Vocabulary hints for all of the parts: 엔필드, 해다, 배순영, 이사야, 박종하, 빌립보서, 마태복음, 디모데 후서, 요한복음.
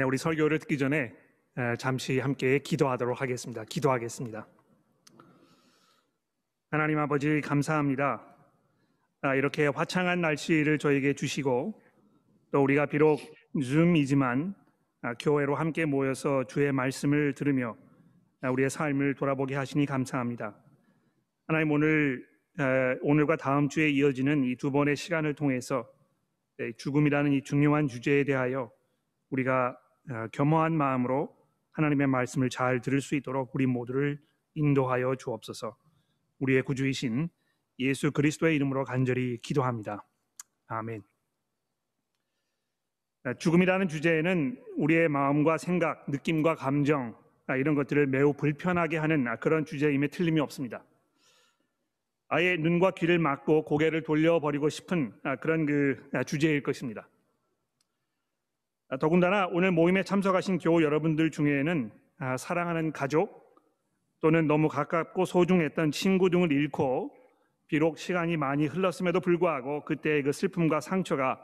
네, 우리 설교를 듣기 전에 잠시 함께 기도하도록 하겠습니다. 기도하겠습니다. 하나님 아버지 감사합니다. 이렇게 화창한 날씨를 저에게 주시고 또 우리가 비록 줌이지만 교회로 함께 모여서 주의 말씀을 들으며 우리의 삶을 돌아보게 하시니 감사합니다. 하나님 오늘과 다음 주에 이어지는 이 두 번의 시간을 통해서 죽음이라는 이 중요한 주제에 대하여 우리가 겸허한 마음으로 하나님의 말씀을 잘 들을 수 있도록 우리 모두를 인도하여 주옵소서. 우리의 구주이신 예수 그리스도의 이름으로 간절히 기도합니다. 아멘. 죽음이라는 주제에는 우리의 마음과 생각, 느낌과 감정 이런 것들을 매우 불편하게 하는 그런 주제임에 틀림이 없습니다. 아예 눈과 귀를 막고 고개를 돌려버리고 싶은 그런 주제일 것입니다. 더군다나 오늘 모임에 참석하신 교우 여러분들 중에는 사랑하는 가족 또는 너무 가깝고 소중했던 친구 등을 잃고 비록 시간이 많이 흘렀음에도 불구하고 그때의 그 슬픔과 상처가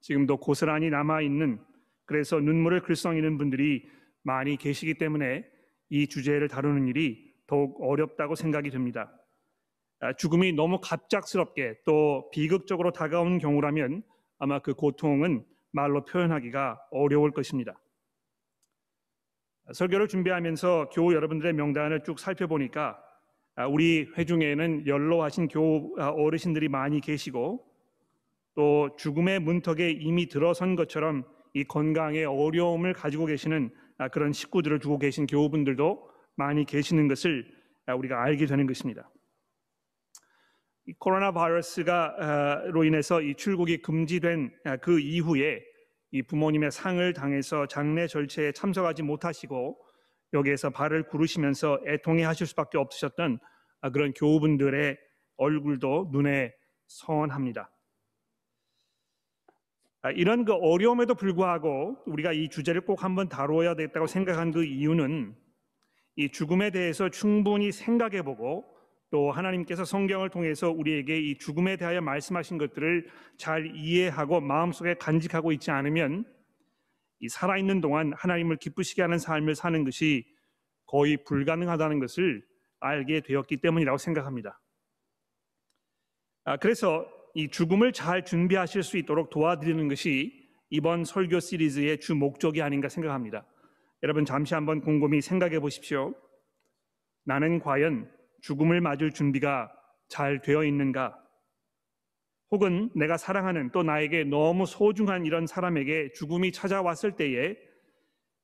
지금도 고스란히 남아있는, 그래서 눈물을 글썽이는 분들이 많이 계시기 때문에 이 주제를 다루는 일이 더욱 어렵다고 생각이 됩니다. 죽음이 너무 갑작스럽게 또 비극적으로 다가온 경우라면 아마 그 고통은 말로 표현하기가 어려울 것입니다. 설교를 준비하면서 교우 여러분들의 명단을 쭉 살펴보니까 우리 회중에는 연로하신 교우 어르신들이 많이 계시고 또 죽음의 문턱에 이미 들어선 것처럼 이 건강의 어려움을 가지고 계시는 그런 식구들을 두고 계신 교우분들도 많이 계시는 것을 우리가 알게 되는 것입니다. 코로나 바이러스로 인해서 이 출국이 금지된 그 이후에 이 부모님의 상을 당해서 장례 절차에 참석하지 못하시고 여기에서 발을 구르시면서 애통해 하실 수밖에 없으셨던 그런 교우분들의 얼굴도 눈에 선합니다. 이런 그 어려움에도 불구하고 우리가 이 주제를 꼭 한번 다뤄야 되겠다고 생각한 그 이유는 이 죽음에 대해서 충분히 생각해보고 또 하나님께서 성경을 통해서 우리에게 이 죽음에 대하여 말씀하신 것들을 잘 이해하고 마음속에 간직하고 있지 않으면 이 살아있는 동안 하나님을 기쁘시게 하는 삶을 사는 것이 거의 불가능하다는 것을 알게 되었기 때문이라고 생각합니다. 그래서 이 죽음을 잘 준비하실 수 있도록 도와드리는 것이 이번 설교 시리즈의 주 목적이 아닌가 생각합니다. 여러분 잠시 한번 곰곰이 생각해 보십시오. 나는 과연 죽음을 맞을 준비가 잘 되어 있는가? 혹은 내가 사랑하는 또 나에게 너무 소중한 이런 사람에게 죽음이 찾아왔을 때에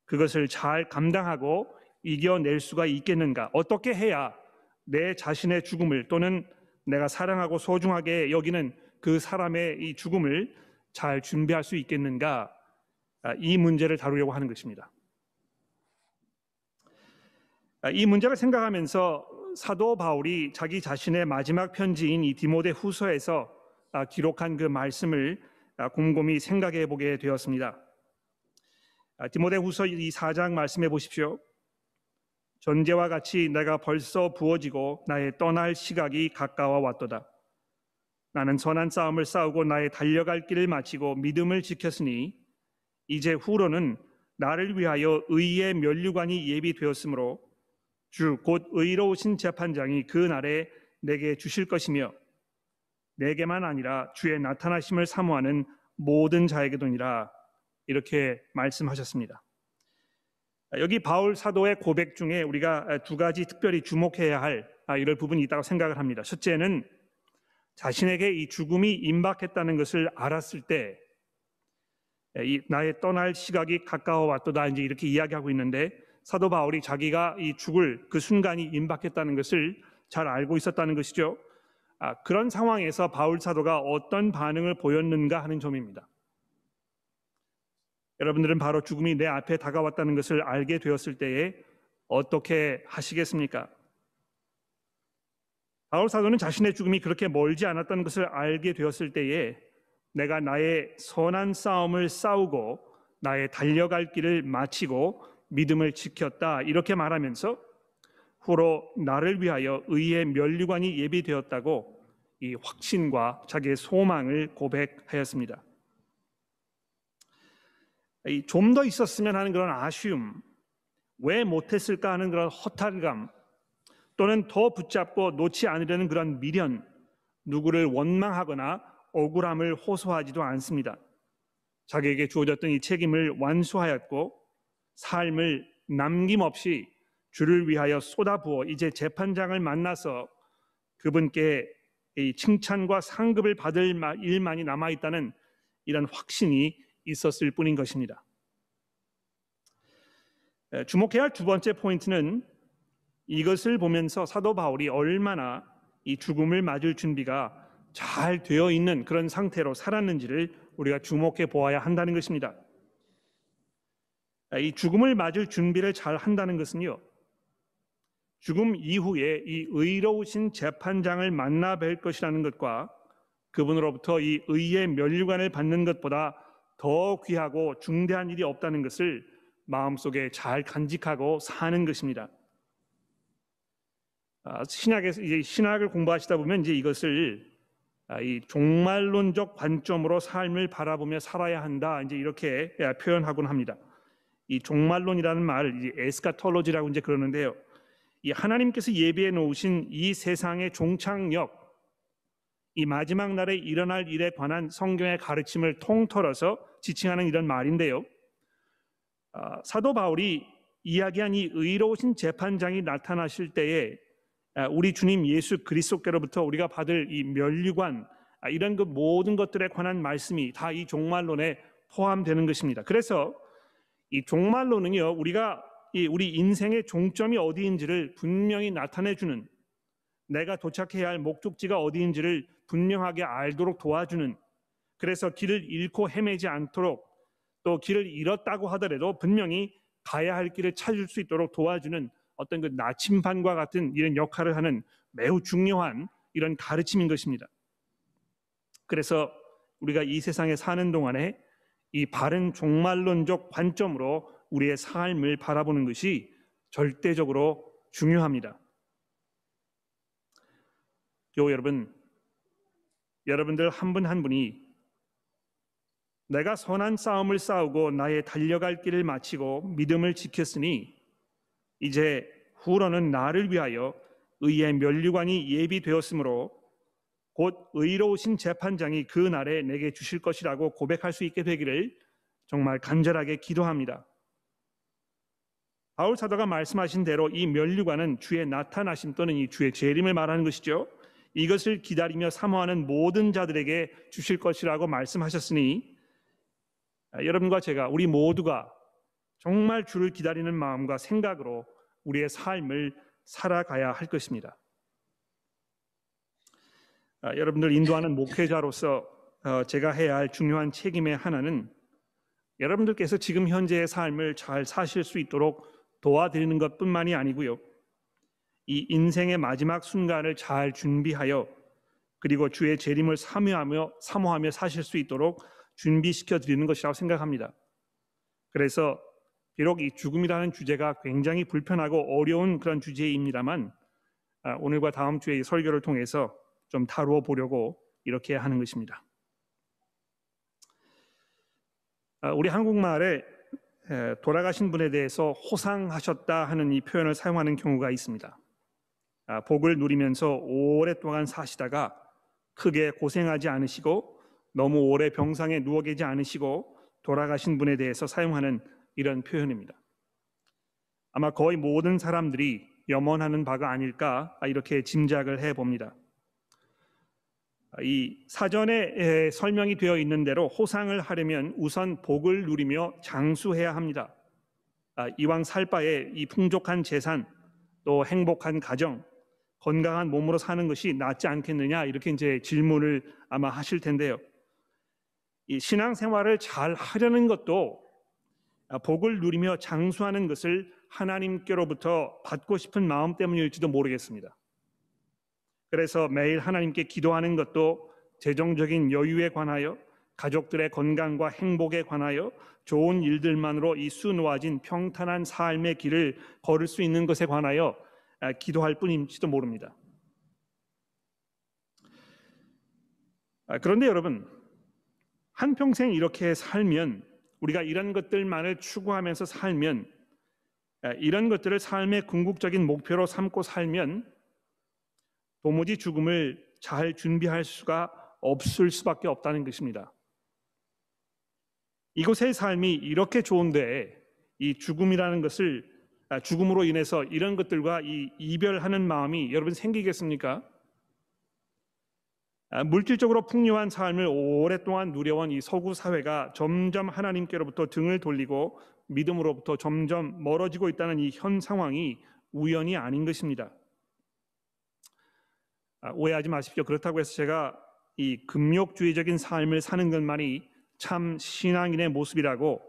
그것을 잘 감당하고 이겨낼 수가 있겠는가? 어떻게 해야 내 자신의 죽음을 또는 내가 사랑하고 소중하게 여기는 그 사람의 이 죽음을 잘 준비할 수 있겠는가? 이 문제를 다루려고 하는 것입니다. 이 문제를 생각하면서 사도 바울이 자기 자신의 마지막 편지인 이 디모데 후서에서 기록한 그 말씀을 곰곰이 생각해 보게 되었습니다. 디모데 후서 이 4장 말씀해 보십시오. 전제와 같이 내가 벌써 부어지고 나의 떠날 시각이 가까워 왔도다. 나는 선한 싸움을 싸우고 나의 달려갈 길을 마치고 믿음을 지켰으니 이제 후로는 나를 위하여 의의 면류관이 예비되었으므로 주 곧 의로우신 재판장이 그 날에 내게 주실 것이며 내게만 아니라 주의 나타나심을 사모하는 모든 자에게도니라. 이렇게 말씀하셨습니다. 여기 바울 사도의 고백 중에 우리가 두 가지 특별히 주목해야 할 이런 부분이 있다고 생각을 합니다. 첫째는 자신에게 이 죽음이 임박했다는 것을 알았을 때 나의 떠날 시각이 가까워 왔도다 이렇게 이야기하고 있는데 사도 바울이 자기가 이 죽을 그 순간이 임박했다는 것을 잘 알고 있었다는 것이죠. 그런 상황에서 바울 사도가 어떤 반응을 보였는가 하는 점입니다. 여러분들은 바로 죽음이 내 앞에 다가왔다는 것을 알게 되었을 때에 어떻게 하시겠습니까? 바울 사도는 자신의 죽음이 그렇게 멀지 않았다는 것을 알게 되었을 때에 내가 나의 선한 싸움을 싸우고 나의 달려갈 길을 마치고 믿음을 지켰다 이렇게 말하면서 후로 나를 위하여 의의 면류관이 예비되었다고 이 확신과 자기의 소망을 고백하였습니다. 좀 더 있었으면 하는 그런 아쉬움, 왜 못했을까 하는 그런 허탈감, 또는 더 붙잡고 놓지 않으려는 그런 미련, 누구를 원망하거나 억울함을 호소하지도 않습니다. 자기에게 주어졌던 이 책임을 완수하였고 삶을 남김없이 주를 위하여 쏟아부어 이제 재판장을 만나서 그분께 이 칭찬과 상급을 받을 일만이 남아있다는 이런 확신이 있었을 뿐인 것입니다. 주목해야 할 두 번째 포인트는 이것을 보면서 사도 바울이 얼마나 이 죽음을 맞을 준비가 잘 되어 있는 그런 상태로 살았는지를 우리가 주목해 보아야 한다는 것입니다. 이 죽음을 맞을 준비를 잘 한다는 것은요, 죽음 이후에 이 의로우신 재판장을 만나 뵐 것이라는 것과 그분으로부터 이 의의 면류관을 받는 것보다 더 귀하고 중대한 일이 없다는 것을 마음속에 잘 간직하고 사는 것입니다. 신학에서 이제 신학을 공부하시다 보면 이제 이것을 이 종말론적 관점으로 삶을 바라보며 살아야 한다, 이제 이렇게 표현하곤 합니다. 이 종말론이라는 말을 이제 에스카톨로지라고 이제 그러는데요, 이 하나님께서 예비해 놓으신 이 세상의 종착역, 이 마지막 날에 일어날 일에 관한 성경의 가르침을 통틀어서 지칭하는 이런 말인데요, 사도 바울이 이야기한 이 의로우신 재판장이 나타나실 때에 우리 주님 예수 그리스도께로부터 우리가 받을 이 면류관, 이런 그 모든 것들에 관한 말씀이 다 이 종말론에 포함되는 것입니다. 그래서 이 종말론은요, 우리가 우리 인생의 종점이 어디인지를 분명히 나타내주는, 내가 도착해야 할 목적지가 어디인지를 분명하게 알도록 도와주는, 그래서 길을 잃고 헤매지 않도록, 또 길을 잃었다고 하더라도 분명히 가야 할 길을 찾을 수 있도록 도와주는 어떤 그 나침반과 같은 이런 역할을 하는 매우 중요한 이런 가르침인 것입니다. 그래서 우리가 이 세상에 사는 동안에 이 바른 종말론적 관점으로 우리의 삶을 바라보는 것이 절대적으로 중요합니다. 여러분, 여러분들 한 분 한 분이 내가 선한 싸움을 싸우고 나의 달려갈 길을 마치고 믿음을 지켰으니 이제 후로는 나를 위하여 의의 면류관이 예비되었으므로 곧 의로우신 재판장이 그 날에 내게 주실 것이라고 고백할 수 있게 되기를 정말 간절하게 기도합니다. 바울 사도가 말씀하신 대로 이 면류관은 주의 나타나심 또는 이 주의 재림을 말하는 것이죠. 이것을 기다리며 사모하는 모든 자들에게 주실 것이라고 말씀하셨으니, 여러분과 제가, 우리 모두가 정말 주를 기다리는 마음과 생각으로 우리의 삶을 살아가야 할 것입니다. 여러분들 인도하는 목회자로서 제가 해야 할 중요한 책임의 하나는 여러분들께서 지금 현재의 삶을 잘 사실 수 있도록 도와드리는 것뿐만이 아니고요, 이 인생의 마지막 순간을 잘 준비하여 그리고 주의 재림을 사모하며 사실 수 있도록 준비시켜 드리는 것이라고 생각합니다. 그래서 비록 이 죽음이라는 주제가 굉장히 불편하고 어려운 그런 주제입니다만 오늘과 다음 주에 이 설교를 통해서 좀 다루어 보려고 이렇게 하는 것입니다. 우리 한국말에 돌아가신 분에 대해서 호상하셨다 하는 이 표현을 사용하는 경우가 있습니다. 복을 누리면서 오랫동안 사시다가 크게 고생하지 않으시고 너무 오래 병상에 누워 계지 않으시고 돌아가신 분에 대해서 사용하는 이런 표현입니다. 아마 거의 모든 사람들이 염원하는 바가 아닐까 이렇게 짐작을 해봅니다. 이 사전에 설명이 되어 있는 대로 호상을 하려면 우선 복을 누리며 장수해야 합니다. 이왕 살 바에 이 풍족한 재산, 또 행복한 가정, 건강한 몸으로 사는 것이 낫지 않겠느냐, 이렇게 이제 질문을 아마 하실 텐데요, 이 신앙생활을 잘 하려는 것도 복을 누리며 장수하는 것을 하나님께로부터 받고 싶은 마음 때문일지도 모르겠습니다. 그래서 매일 하나님께 기도하는 것도 재정적인 여유에 관하여, 가족들의 건강과 행복에 관하여, 좋은 일들만으로 이 수놓아진 평탄한 삶의 길을 걸을 수 있는 것에 관하여 기도할 뿐일지도 모릅니다. 그런데 여러분, 한평생 이렇게 살면 우리가 이런 것들만을 추구하면서 살면, 이런 것들을 삶의 궁극적인 목표로 삼고 살면 도무지 죽음을 잘 준비할 수가 없을 수밖에 없다는 것입니다. 이곳의 삶이 이렇게 좋은데 이 죽음이라는 것을, 죽음으로 인해서 이런 것들과 이별하는 마음이 여러분 생기겠습니까? 물질적으로 풍요한 삶을 오랫동안 누려온 이 서구 사회가 점점 하나님께로부터 등을 돌리고 믿음으로부터 점점 멀어지고 있다는 이 현 상황이 우연이 아닌 것입니다. 오해하지 마십시오. 그렇다고 해서 제가 이 금욕주의적인 삶을 사는 것만이 참 신앙인의 모습이라고,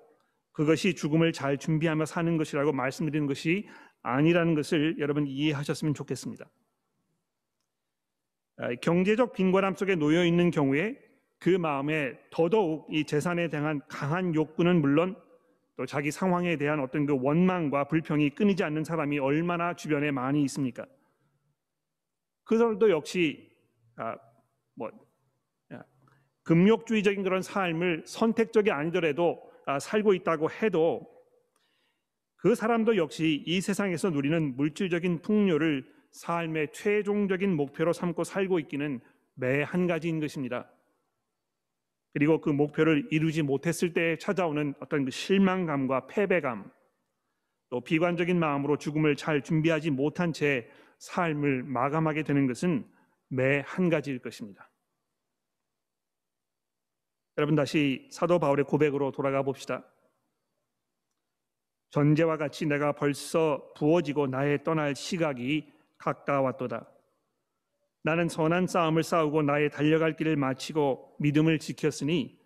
그것이 죽음을 잘 준비하며 사는 것이라고 말씀드리는 것이 아니라는 것을 여러분 이해하셨으면 좋겠습니다. 경제적 빈곤함 속에 놓여 있는 경우에 그 마음에 더더욱 이 재산에 대한 강한 욕구는 물론 또 자기 상황에 대한 어떤 그 원망과 불평이 끊이지 않는 사람이 얼마나 주변에 많이 있습니까? 그 사람도 역시 금욕주의적인 그런 삶을 선택적이 아니더라도 살고 있다고 해도 그 사람도 역시 이 세상에서 누리는 물질적인 풍요를 삶의 최종적인 목표로 삼고 살고 있기는 매 한 가지인 것입니다. 그리고 그 목표를 이루지 못했을 때 찾아오는 어떤 그 실망감과 패배감, 또 비관적인 마음으로 죽음을 잘 준비하지 못한 채 삶을 마감하게 되는 것은 매 한 가지일 것입니다. 여러분, 다시 사도 바울의 고백으로 돌아가 봅시다. 전제와 같이 내가 벌써 부어지고 나의 떠날 시각이 가까웠도다. 나는 선한 싸움을 싸우고 나의 달려갈 길을 마치고 믿음을 지켰으니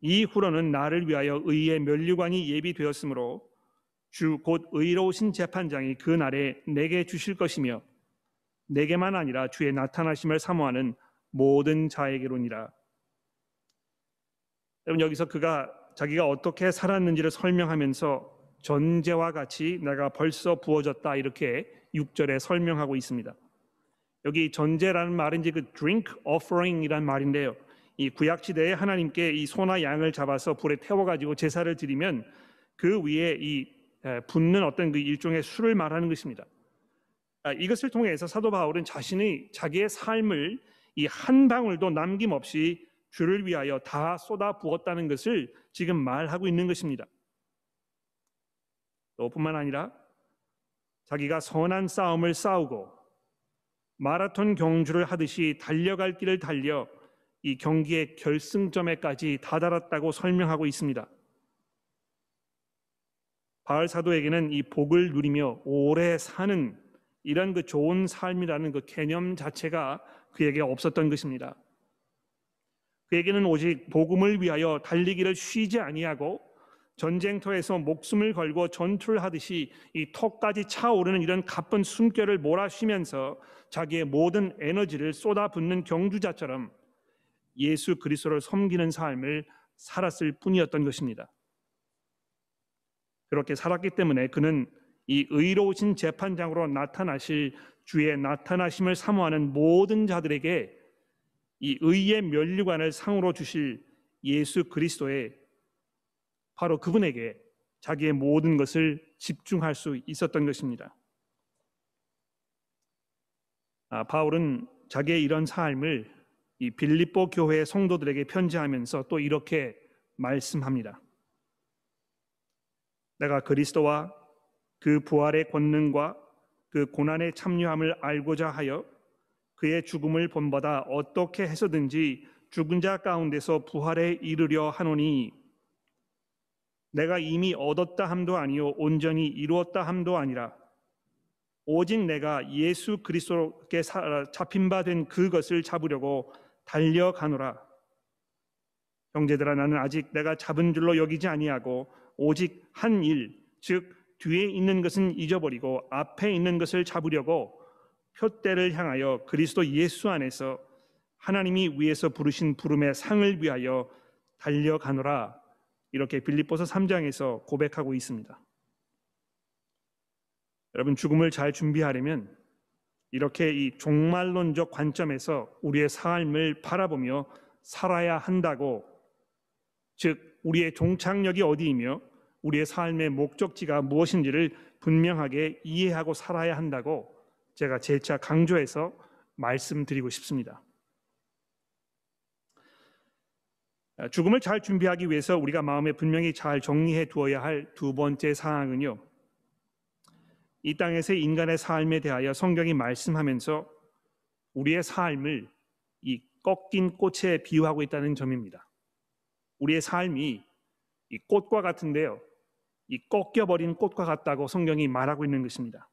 이후로는 나를 위하여 의의 면류관이 예비되었으므로 주 곧 의로우신 재판장이 그 날에 내게 주실 것이며 내게만 아니라 주의 나타나심을 사모하는 모든 자에게로니라. 여러분, 여기서 그가 자기가 어떻게 살았는지를 설명하면서 전제와 같이 내가 벌써 부어졌다 이렇게 6절에 설명하고 있습니다. 여기 전제라는 말은 이제 그 drink offering이란 말인데요, 이 구약 시대에 하나님께 이 소나 양을 잡아서 불에 태워 가지고 제사를 드리면 그 위에 이 붓는 어떤 그 일종의 술을 말하는 것입니다. 이것을 통해서 사도 바울은 자기의 삶을 이 한 방울도 남김없이 주를 위하여 다 쏟아 부었다는 것을 지금 말하고 있는 것입니다. 뿐만 아니라 자기가 선한 싸움을 싸우고 마라톤 경주를 하듯이 달려갈 길을 달려 이 경기의 결승점에까지 다다랐다고 설명하고 있습니다. 바울 사도에게는 이 복을 누리며 오래 사는 이런 그 좋은 삶이라는 그 개념 자체가 그에게 없었던 것입니다. 그에게는 오직 복음을 위하여 달리기를 쉬지 아니하고 전쟁터에서 목숨을 걸고 전투를 하듯이 이 턱까지 차오르는 이런 가쁜 숨결을 몰아쉬면서 자기의 모든 에너지를 쏟아붓는 경주자처럼 예수 그리스도를 섬기는 삶을 살았을 뿐이었던 것입니다. 그렇게 살았기 때문에 그는 이 의로우신 재판장으로 나타나실 주의 나타나심을 사모하는 모든 자들에게 이 의의 면류관을 상으로 주실 예수 그리스도의, 바로 그분에게 자기의 모든 것을 집중할 수 있었던 것입니다. 바울은 자기의 이런 삶을 이 빌립보 교회의 성도들에게 편지하면서 또 이렇게 말씀합니다. 내가 그리스도와 그 부활의 권능과 그 고난의 참여함을 알고자 하여 그의 죽음을 본받아 어떻게 해서든지 죽은 자 가운데서 부활에 이르려 하노니 내가 이미 얻었다 함도 아니요 온전히 이루었다 함도 아니라 오직 내가 예수 그리스도께 잡힌 바 된 그것을 잡으려고 달려가노라. 형제들아, 나는 아직 내가 잡은 줄로 여기지 아니하고 오직 한 일, 즉 뒤에 있는 것은 잊어버리고 앞에 있는 것을 잡으려고 표대를 향하여 그리스도 예수 안에서 하나님이 위에서 부르신 부름의 상을 위하여 달려가노라. 이렇게 빌립보서 3장에서 고백하고 있습니다. 여러분, 죽음을 잘 준비하려면 이렇게 이 종말론적 관점에서 우리의 삶을 바라보며 살아야 한다고 즉 우리의 종착역이 어디이며 우리의 삶의 목적지가 무엇인지를 분명하게 이해하고 살아야 한다고 제가 재차 강조해서 말씀드리고 싶습니다. 죽음을 잘 준비하기 위해서 우리가 마음에 분명히 잘 정리해 두어야 할 두 번째 사항은요, 이 땅에서의 인간의 삶에 대하여 성경이 말씀하면서 우리의 삶을 이 꺾인 꽃에 비유하고 있다는 점입니다. 우리의 삶이 이 꽃과 같은데요, 이 꺾여버린 꽃과 같다고 성경이 말하고 있는 것입니다.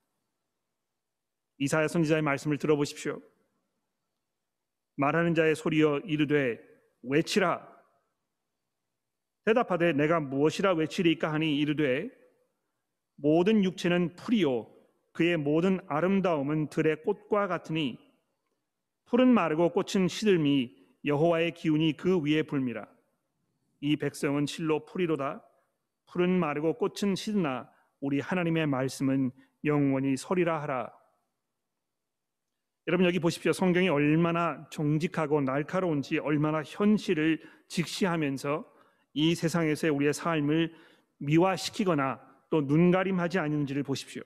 이사야 선지자의 말씀을 들어보십시오. 말하는 자의 소리여 이르되 외치라. 대답하되 내가 무엇이라 외치리까 하니 이르되 모든 육체는 풀이요 그의 모든 아름다움은 들의 꽃과 같으니 풀은 마르고 꽃은 시들미 여호와의 기운이 그 위에 불미라. 이 백성은 실로 풀이로다. 풀은 마르고 꽃은 시드나 우리 하나님의 말씀은 영원히 서리라 하라. 여러분 여기 보십시오. 성경이 얼마나 정직하고 날카로운지, 얼마나 현실을 직시하면서 이 세상에서의 우리의 삶을 미화시키거나 또 눈가림하지 않는지를 보십시오.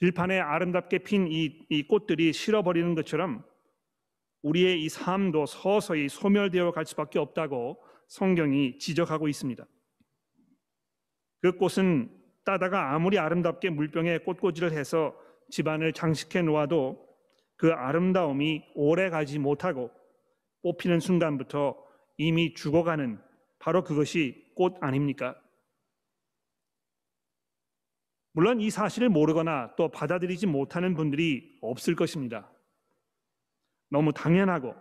들판에 아름답게 핀 이 꽃들이 실어버리는 것처럼 우리의 이 삶도 서서히 소멸되어 갈 수밖에 없다고 성경이 지적하고 있습니다. 그 꽃은 따다가 아무리 아름답게 물병에 꽃꽂이를 해서 집안을 장식해 놓아도 그 아름다움이 오래 가지 못하고 뽑히는 순간부터 이미 죽어가는 바로 그것이 꽃 아닙니까? 물론 이 사실을 모르거나 또 받아들이지 못하는 분들이 없을 것입니다. 너무 당연하고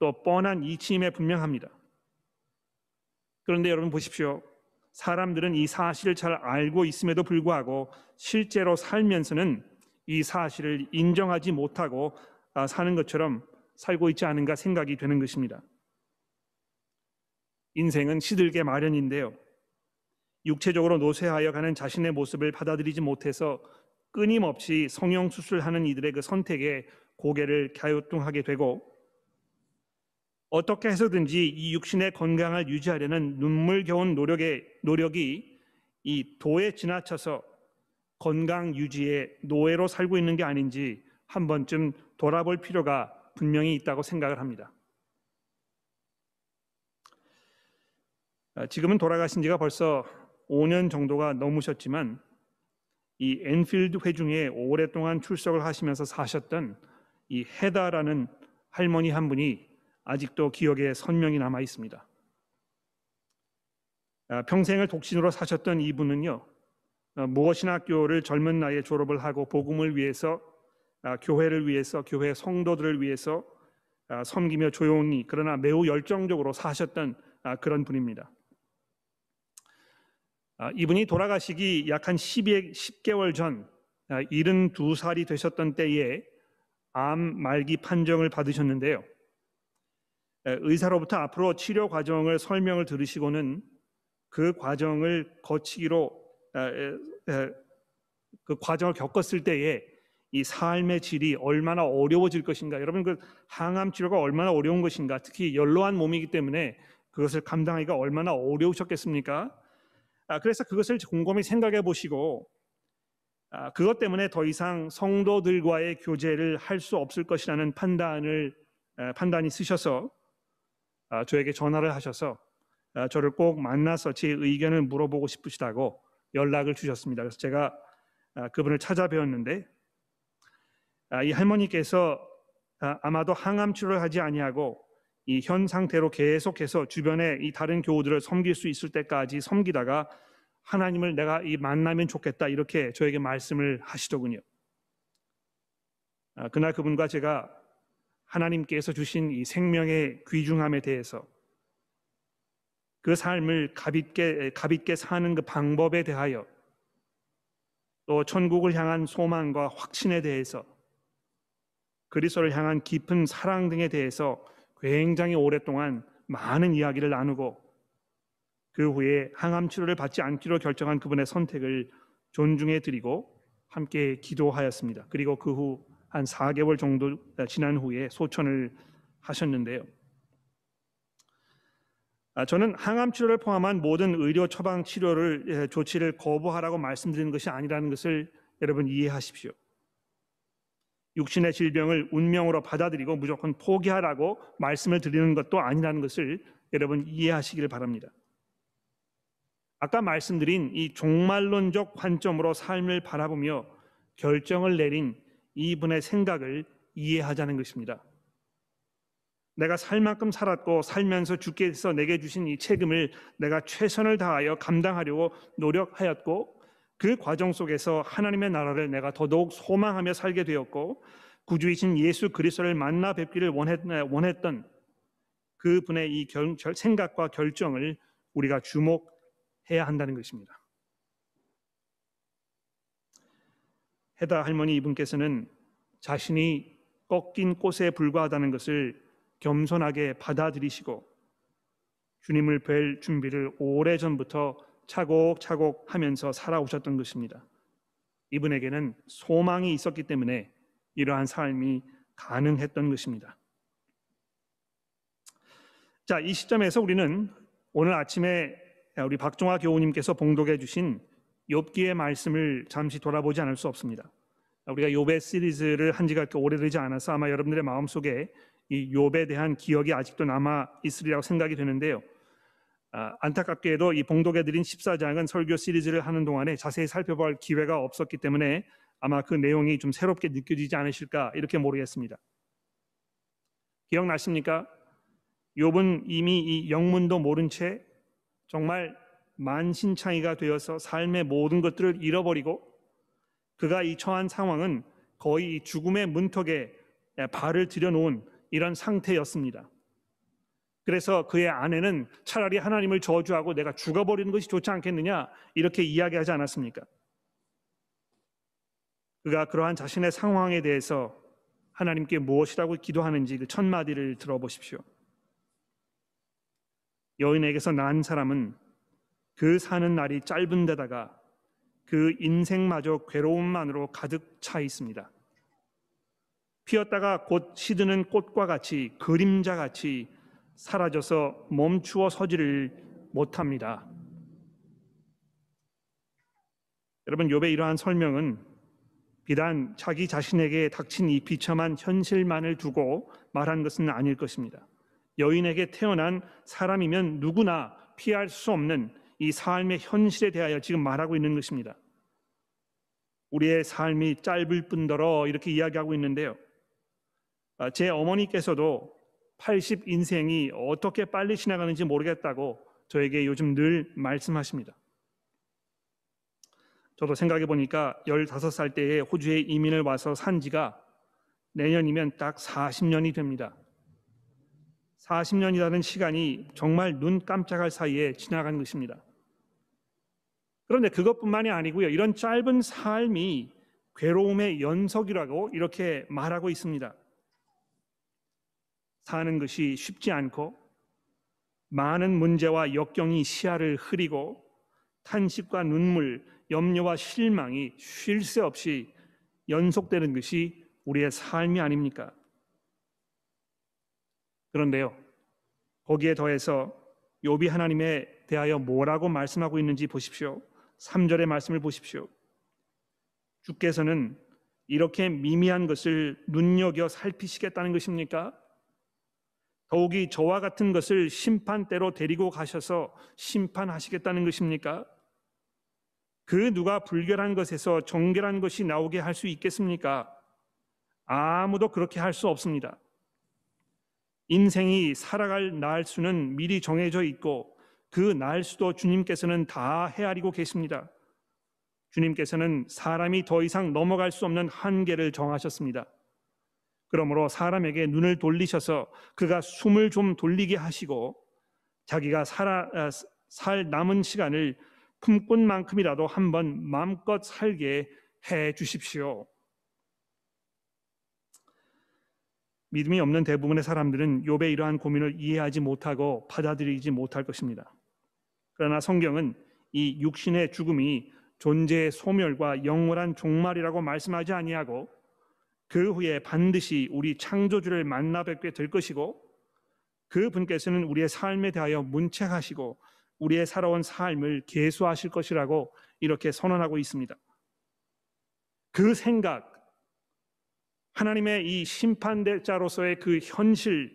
또 뻔한 이치임에 분명합니다. 그런데 여러분 보십시오. 사람들은 이 사실을 잘 알고 있음에도 불구하고 실제로 살면서는 이 사실을 인정하지 못하고 사는 것처럼 살고 있지 않은가 생각이 되는 것입니다. 인생은 시들게 마련인데요, 육체적으로 노쇠하여 가는 자신의 모습을 받아들이지 못해서 끊임없이 성형수술하는 이들의 그 선택에 고개를 갸우뚱하게 되고, 어떻게 해서든지 이 육신의 건강을 유지하려는 눈물겨운 노력이 이 도에 지나쳐서 건강 유지의 노예로 살고 있는 게 아닌지 한 번쯤 돌아볼 필요가 분명히 있다고 생각을 합니다. 지금은 돌아가신 지가 벌써 5년 정도가 넘으셨지만 이 엔필드 회중에 오랫동안 출석을 하시면서 사셨던 이 해다라는 할머니 한 분이 아직도 기억에 선명히 남아 있습니다. 평생을 독신으로 사셨던 이분은요, 무엇신학교를 젊은 나이에 졸업을 하고 복음을 위해서, 교회를 위해서, 교회 성도들을 위해서 섬기며 조용히 그러나 매우 열정적으로 사셨던 그런 분입니다. 이분이 돌아가시기 약 한 10개월 전 72살이 되셨던 때에 암 말기 판정을 받으셨는데요, 의사로부터 앞으로 치료 과정을 설명을 들으시고는 그 과정을 겪었을 때에 이 삶의 질이 얼마나 어려워질 것인가, 여러분 그 항암 치료가 얼마나 어려운 것인가, 특히 연로한 몸이기 때문에 그것을 감당하기가 얼마나 어려우셨겠습니까? 그래서 그것을 곰곰이 생각해 보시고 그것 때문에 더 이상 성도들과의 교제를 할 수 없을 것이라는 판단이 쓰셔서 저에게 전화를 하셔서 저를 꼭 만나서 제 의견을 물어보고 싶으시다고 연락을 주셨습니다. 그래서 제가 그분을 찾아뵈었는데 이 할머니께서 아마도 항암 치료를 하지 아니하고 이 현 상태로 계속해서 주변에 이 다른 교우들을 섬길 수 있을 때까지 섬기다가 하나님을 내가 이 만나면 좋겠다 이렇게 저에게 말씀을 하시더군요. 그날 그분과 제가 하나님께서 주신 이 생명의 귀중함에 대해서, 그 삶을 값있게 사는 그 방법에 대하여, 또 천국을 향한 소망과 확신에 대해서, 그리스도를 향한 깊은 사랑 등에 대해서 굉장히 오랫동안 많은 이야기를 나누고, 그 후에 항암 치료를 받지 않기로 결정한 그분의 선택을 존중해 드리고 함께 기도하였습니다. 그리고 그 후 한 4개월 정도 지난 후에 소천을 하셨는데요, 저는 항암 치료를 포함한 모든 의료 처방 치료를 조치를 거부하라고 말씀드리는 것이 아니라는 것을 여러분 이해하십시오. 육신의 질병을 운명으로 받아들이고 무조건 포기하라고 말씀을 드리는 것도 아니라는 것을 여러분 이해하시기를 바랍니다. 아까 말씀드린 이 종말론적 관점으로 삶을 바라보며 결정을 내린 이분의 생각을 이해하자는 것입니다. 내가 살 만큼 살았고 살면서 주께서 내게 주신 이 책임을 내가 최선을 다하여 감당하려고 노력하였고, 그 과정 속에서 하나님의 나라를 내가 더더욱 소망하며 살게 되었고, 구주이신 예수 그리스도를 만나 뵙기를 원했던 그분의 이 생각과 결정을 우리가 주목해야 한다는 것입니다. 해다 할머니 이분께서는 자신이 꺾인 꽃에 불과하다는 것을 겸손하게 받아들이시고 주님을 뵐 준비를 오래전부터 차곡차곡 하면서 살아오셨던 것입니다. 이분에게는 소망이 있었기 때문에 이러한 삶이 가능했던 것입니다. 자, 이 시점에서 우리는 오늘 아침에 우리 박종하 교우님께서 봉독해 주신 욥기의 말씀을 잠시 돌아보지 않을 수 없습니다. 우리가 욥의 시리즈를 한 지가 오래되지 않아서 아마 여러분들의 마음속에 이 욥에 대한 기억이 아직도 남아 있으리라고 생각이 되는데요. 안타깝게도 이 봉독해드린 14장은 설교 시리즈를 하는 동안에 자세히 살펴볼 기회가 없었기 때문에 아마 그 내용이 좀 새롭게 느껴지지 않으실까 이렇게 모르겠습니다. 기억나십니까? 욥은 이미 이 영문도 모른 채 정말 만신창이가 되어서 삶의 모든 것들을 잃어버리고, 그가 이 처한 상황은 거의 죽음의 문턱에 발을 들여놓은 이런 상태였습니다. 그래서 그의 아내는 차라리 하나님을 저주하고 내가 죽어버리는 것이 좋지 않겠느냐 이렇게 이야기하지 않았습니까? 그가 그러한 자신의 상황에 대해서 하나님께 무엇이라고 기도하는지 그 첫 마디를 들어보십시오. 여인에게서 난 사람은 그 사는 날이 짧은 데다가 그 인생마저 괴로움만으로 가득 차 있습니다. 피었다가 곧 시드는 꽃과 같이 그림자같이 사라져서 멈추어 서지를 못합니다. 여러분, 욥의 이러한 설명은 비단 자기 자신에게 닥친 이 비참한 현실만을 두고 말한 것은 아닐 것입니다. 여인에게 태어난 사람이면 누구나 피할 수 없는 이 삶의 현실에 대하여 지금 말하고 있는 것입니다. 우리의 삶이 짧을 뿐더러 이렇게 이야기하고 있는데요. 제 어머니께서도 80인생이 어떻게 빨리 지나가는지 모르겠다고 저에게 요즘 늘 말씀하십니다. 저도 생각해 보니까 15살 때에 호주에 이민을 와서 산 지가 내년이면 딱 40년이 됩니다. 40년이라는 시간이 정말 눈 깜짝할 사이에 지나간 것입니다. 그런데 그것뿐만이 아니고요. 이런 짧은 삶이 괴로움의 연속이라고 이렇게 말하고 있습니다. 사는 것이 쉽지 않고 많은 문제와 역경이 시야를 흐리고 탄식과 눈물, 염려와 실망이 쉴 새 없이 연속되는 것이 우리의 삶이 아닙니까? 그런데요, 거기에 더해서 욥이 하나님에 대하여 뭐라고 말씀하고 있는지 보십시오. 3절의 말씀을 보십시오. 주께서는 이렇게 미미한 것을 눈여겨 살피시겠다는 것입니까? 더욱이 저와 같은 것을 심판대로 데리고 가셔서 심판하시겠다는 것입니까? 그 누가 불결한 것에서 정결한 것이 나오게 할 수 있겠습니까? 아무도 그렇게 할 수 없습니다. 인생이 살아갈 날수는 미리 정해져 있고 그 날수도 주님께서는 다 헤아리고 계십니다. 주님께서는 사람이 더 이상 넘어갈 수 없는 한계를 정하셨습니다. 그러므로 사람에게 눈을 돌리셔서 그가 숨을 좀 돌리게 하시고 자기가 살 남은 시간을 품꾼 만큼이라도 한번 마음껏 살게 해 주십시오. 믿음이 없는 대부분의 사람들은 욥의 이러한 고민을 이해하지 못하고 받아들이지 못할 것입니다. 그러나 성경은 이 육신의 죽음이 존재의 소멸과 영원한 종말이라고 말씀하지 아니하고 그 후에 반드시 우리 창조주를 만나 뵙게 될 것이고 그 분께서는 우리의 삶에 대하여 문책하시고 우리의 살아온 삶을 계수하실 것이라고 이렇게 선언하고 있습니다. 그 생각, 하나님의 이 심판대자로서의 그 현실,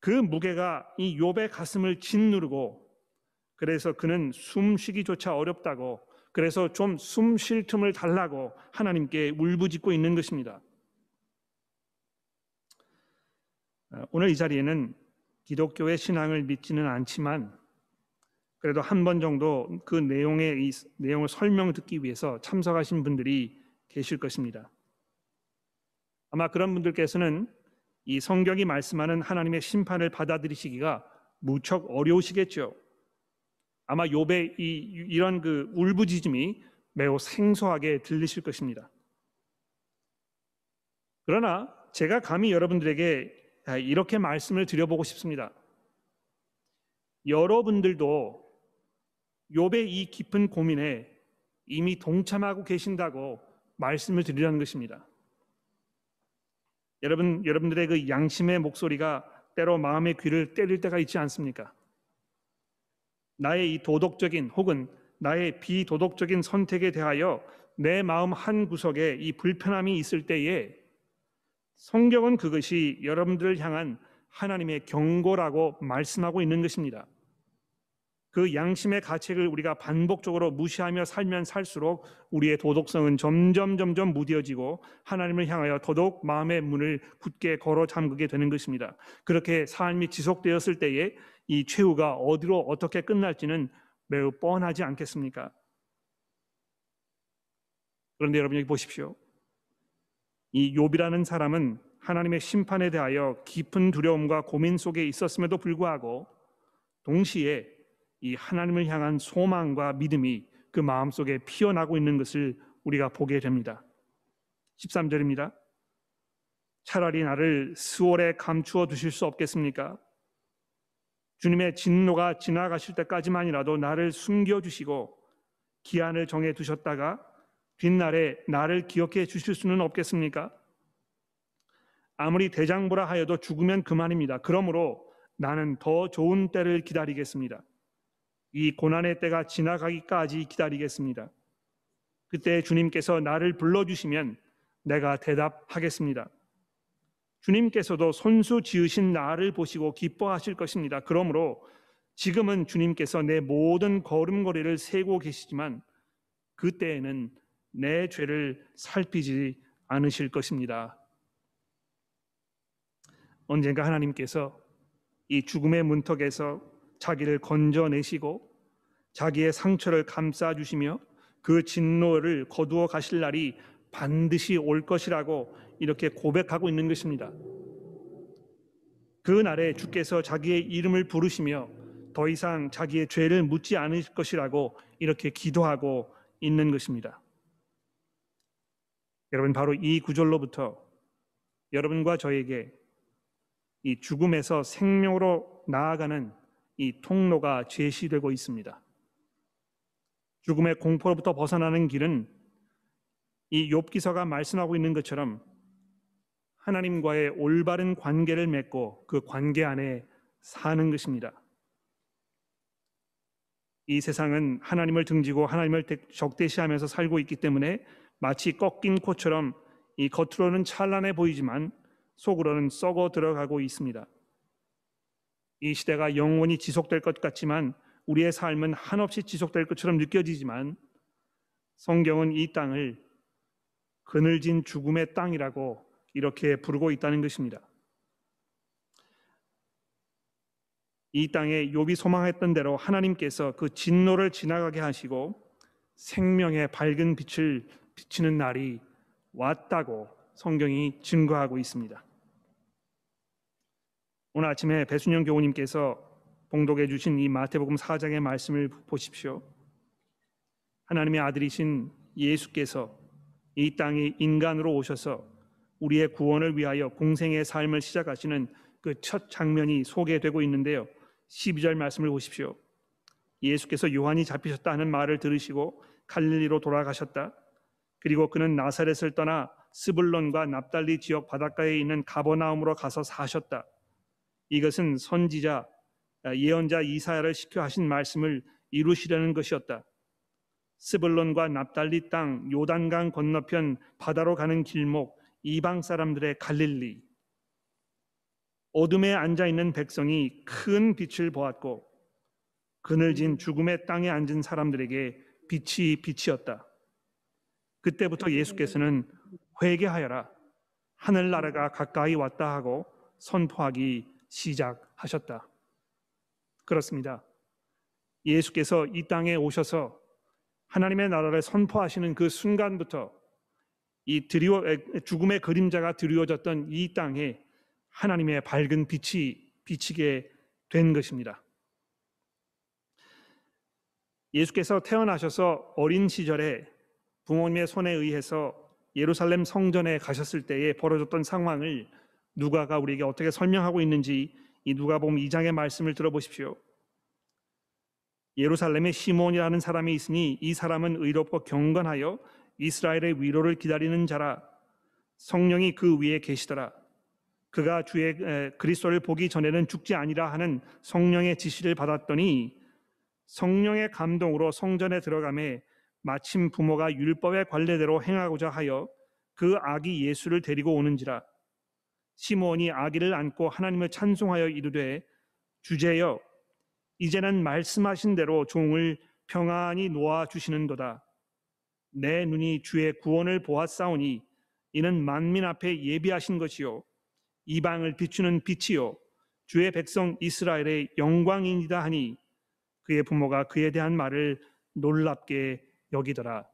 그 무게가 이 욥의 가슴을 짓누르고, 그래서 그는 숨쉬기조차 어렵다고, 그래서 좀 숨 쉴 틈을 달라고 하나님께 울부짖고 있는 것입니다. 오늘 이 자리에는 기독교의 신앙을 믿지는 않지만 그래도 한 번 정도 그 내용의 내용을 설명 듣기 위해서 참석하신 분들이 계실 것입니다. 아마 그런 분들께서는 이 성경이 말씀하는 하나님의 심판을 받아들이시기가 무척 어려우시겠죠. 아마 욥의 이런 그 울부짖음이 매우 생소하게 들리실 것입니다. 그러나 제가 감히 여러분들에게 이렇게 말씀을 드려보고 싶습니다. 여러분들도 욥의 이 깊은 고민에 이미 동참하고 계신다고 말씀을 드리려는 것입니다. 여러분들의 그 양심의 목소리가 때로 마음의 귀를 때릴 때가 있지 않습니까? 나의 이 도덕적인 혹은 나의 비도덕적인 선택에 대하여 내 마음 한 구석에 이 불편함이 있을 때에 성경은 그것이 여러분들을 향한 하나님의 경고라고 말씀하고 있는 것입니다. 그 양심의 가책을 우리가 반복적으로 무시하며 살면 살수록 우리의 도덕성은 점점 무뎌지고 하나님을 향하여 더더욱 마음의 문을 굳게 걸어 잠그게 되는 것입니다. 그렇게 삶이 지속되었을 때에 이 최후가 어디로 어떻게 끝날지는 매우 뻔하지 않겠습니까? 그런데 여러분, 여기 보십시오. 이 욥이라는 사람은 하나님의 심판에 대하여 깊은 두려움과 고민 속에 있었음에도 불구하고 동시에 이 하나님을 향한 소망과 믿음이 그 마음속에 피어나고 있는 것을 우리가 보게 됩니다. 13절입니다. 차라리 나를 스올에 감추어 두실 수 없겠습니까? 주님의 진노가 지나가실 때까지만이라도 나를 숨겨주시고 기한을 정해 두셨다가 뒷날에 나를 기억해 주실 수는 없겠습니까? 아무리 대장부라 하여도 죽으면 그만입니다. 그러므로 나는 더 좋은 때를 기다리겠습니다. 이 고난의 때가 지나가기까지 기다리겠습니다. 그때 주님께서 나를 불러주시면 내가 대답하겠습니다. 주님께서도 손수 지으신 나를 보시고 기뻐하실 것입니다. 그러므로 지금은 주님께서 내 모든 걸음걸이를 세고 계시지만 그때에는 내 죄를 살피지 않으실 것입니다. 언젠가 하나님께서 이 죽음의 문턱에서 자기를 건져내시고 자기의 상처를 감싸주시며 그 진노를 거두어 가실 날이 반드시 올 것이라고 이렇게 고백하고 있는 것입니다. 그날에 주께서 자기의 이름을 부르시며 더 이상 자기의 죄를 묻지 않을 것이라고 이렇게 기도하고 있는 것입니다. 여러분, 바로 이 구절로부터 여러분과 저에게 이 죽음에서 생명으로 나아가는 이 통로가 제시되고 있습니다. 죽음의 공포로부터 벗어나는 길은 이 욥 기서가 말씀하고 있는 것처럼 하나님과의 올바른 관계를 맺고 그 관계 안에 사는 것입니다. 이 세상은 하나님을 등지고 하나님을 적대시하면서 살고 있기 때문에 마치 꺾인 코처럼 이 겉으로는 찬란해 보이지만 속으로는 썩어 들어가고 있습니다. 이 시대가 영원히 지속될 것 같지만 우리의 삶은 한없이 지속될 것처럼 느껴지지만 성경은 이 땅을 그늘진 죽음의 땅이라고 이렇게 부르고 있다는 것입니다. 이 땅에 욥이 소망했던 대로 하나님께서 그 진노를 지나가게 하시고 생명의 밝은 빛을 비치는 날이 왔다고 성경이 증거하고 있습니다. 오늘 아침에 배순영 교우님께서 봉독해 주신 이 마태복음 4장의 말씀을 보십시오. 하나님의 아들이신 예수께서 이 땅에 인간으로 오셔서 우리의 구원을 위하여 공생의 삶을 시작하시는 그 첫 장면이 소개되고 있는데요. 12절 말씀을 보십시오. 예수께서 요한이 잡히셨다 하는 말을 들으시고 갈릴리로 돌아가셨다. 그리고 그는 나사렛을 떠나 스불론과 납달리 지역 바닷가에 있는 가버나움으로 가서 사셨다. 이것은 선지자 예언자 이사야를 시켜 하신 말씀을 이루시려는 것이었다. 스불론과 납달리 땅 요단강 건너편 바다로 가는 길목 이방 사람들의 갈릴리, 어둠에 앉아있는 백성이 큰 빛을 보았고 그늘진 죽음의 땅에 앉은 사람들에게 빛이 빛이었다. 그때부터 예수께서는 회개하여라, 하늘나라가 가까이 왔다 하고 선포하기 시작하셨다. 그렇습니다. 예수께서 이 땅에 오셔서 하나님의 나라를 선포하시는 그 순간부터 이 죽음의 그림자가 드리워졌던 이 땅에 하나님의 밝은 빛이 비치게 된 것입니다. 예수께서 태어나셔서 어린 시절에 부모님의 손에 의해서 예루살렘 성전에 가셨을 때에 벌어졌던 상황을 누가가 우리에게 어떻게 설명하고 있는지 이 누가복음 2장의 말씀을 들어보십시오. 예루살렘에 시몬이라는 사람이 있으니 이 사람은 의롭고 경건하여 이스라엘의 위로를 기다리는 자라. 성령이 그 위에 계시더라. 그가 주의 그리스도를 보기 전에는 죽지 아니라 하는 성령의 지시를 받았더니 성령의 감동으로 성전에 들어가매 마침 부모가 율법의 관례대로 행하고자 하여 그 아기 예수를 데리고 오는지라. 시몬이 아기를 안고 하나님을 찬송하여 이르되, 주제여 이제는 말씀하신 대로 종을 평안히 놓아주시는도다. 내 눈이 주의 구원을 보았사오니 이는 만민 앞에 예비하신 것이요 이방을 비추는 빛이요 주의 백성 이스라엘의 영광이니이다 하니 그의 부모가 그에 대한 말을 놀랍게 여기더라.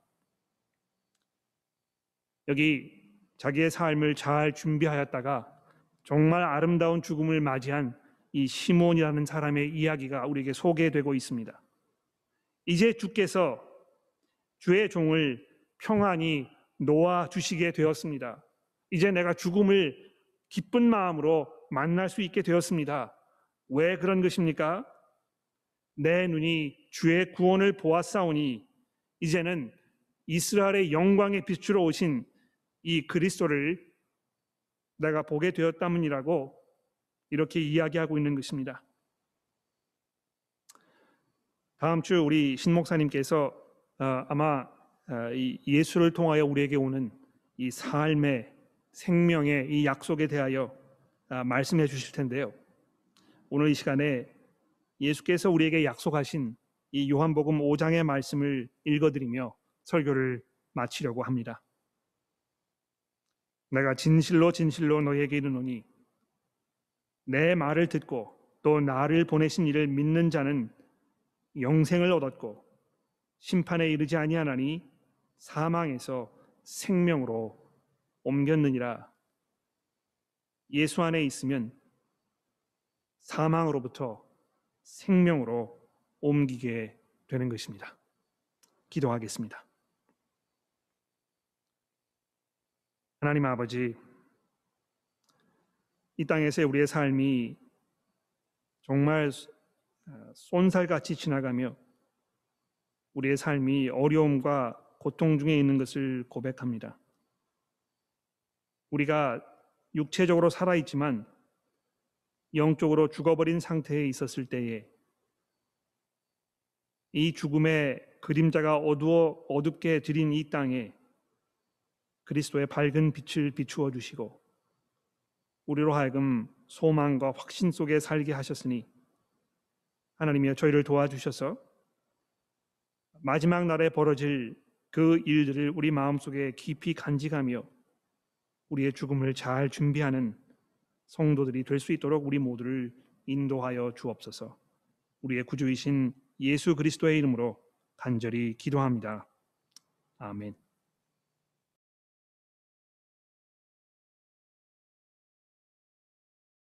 여기 자기의 삶을 잘 준비하였다가 정말 아름다운 죽음을 맞이한 이 시몬이라는 사람의 이야기가 우리에게 소개되고 있습니다. 이제 주께서 주의 종을 평안히 놓아주시게 되었습니다. 이제 내가 죽음을 기쁜 마음으로 만날 수 있게 되었습니다. 왜 그런 것입니까? 내 눈이 주의 구원을 보았사오니 이제는 이스라엘의 영광의 빛으로 오신 이 그리스도를 내가 보게 되었다문이라고 이렇게 이야기하고 있는 것입니다. 다음 주 우리 신 목사님께서 아마 이 예수를 통하여 우리에게 오는 이 삶의 생명의 이 약속에 대하여 말씀해 주실 텐데요. 오늘 이 시간에 예수께서 우리에게 약속하신 이 요한복음 5장의 말씀을 읽어드리며 설교를 마치려고 합니다. 내가 진실로 진실로 너희에게 이르노니 내 말을 듣고 또 나를 보내신 이를 믿는 자는 영생을 얻었고 심판에 이르지 아니하나니 사망에서 생명으로 옮겼느니라. 예수 안에 있으면 사망으로부터 생명으로 옮기게 되는 것입니다. 기도하겠습니다. 하나님 아버지, 이 땅에서의 우리의 삶이 정말 쏜살같이 지나가며 우리의 삶이 어려움과 고통 중에 있는 것을 고백합니다. 우리가 육체적으로 살아있지만 영적으로 죽어버린 상태에 있었을 때에 이 죽음의 그림자가 어둡게 드린 이 땅에 그리스도의 밝은 빛을 비추어 주시고 우리로 하여금 소망과 확신 속에 살게 하셨으니 하나님이여, 저희를 도와주셔서 마지막 날에 벌어질 그 일들을 우리 마음속에 깊이 간직하며 우리의 죽음을 잘 준비하는 성도들이 될 수 있도록 우리 모두를 인도하여 주옵소서. 우리의 구주이신 예수 그리스도의 이름으로 간절히 기도합니다. 아멘.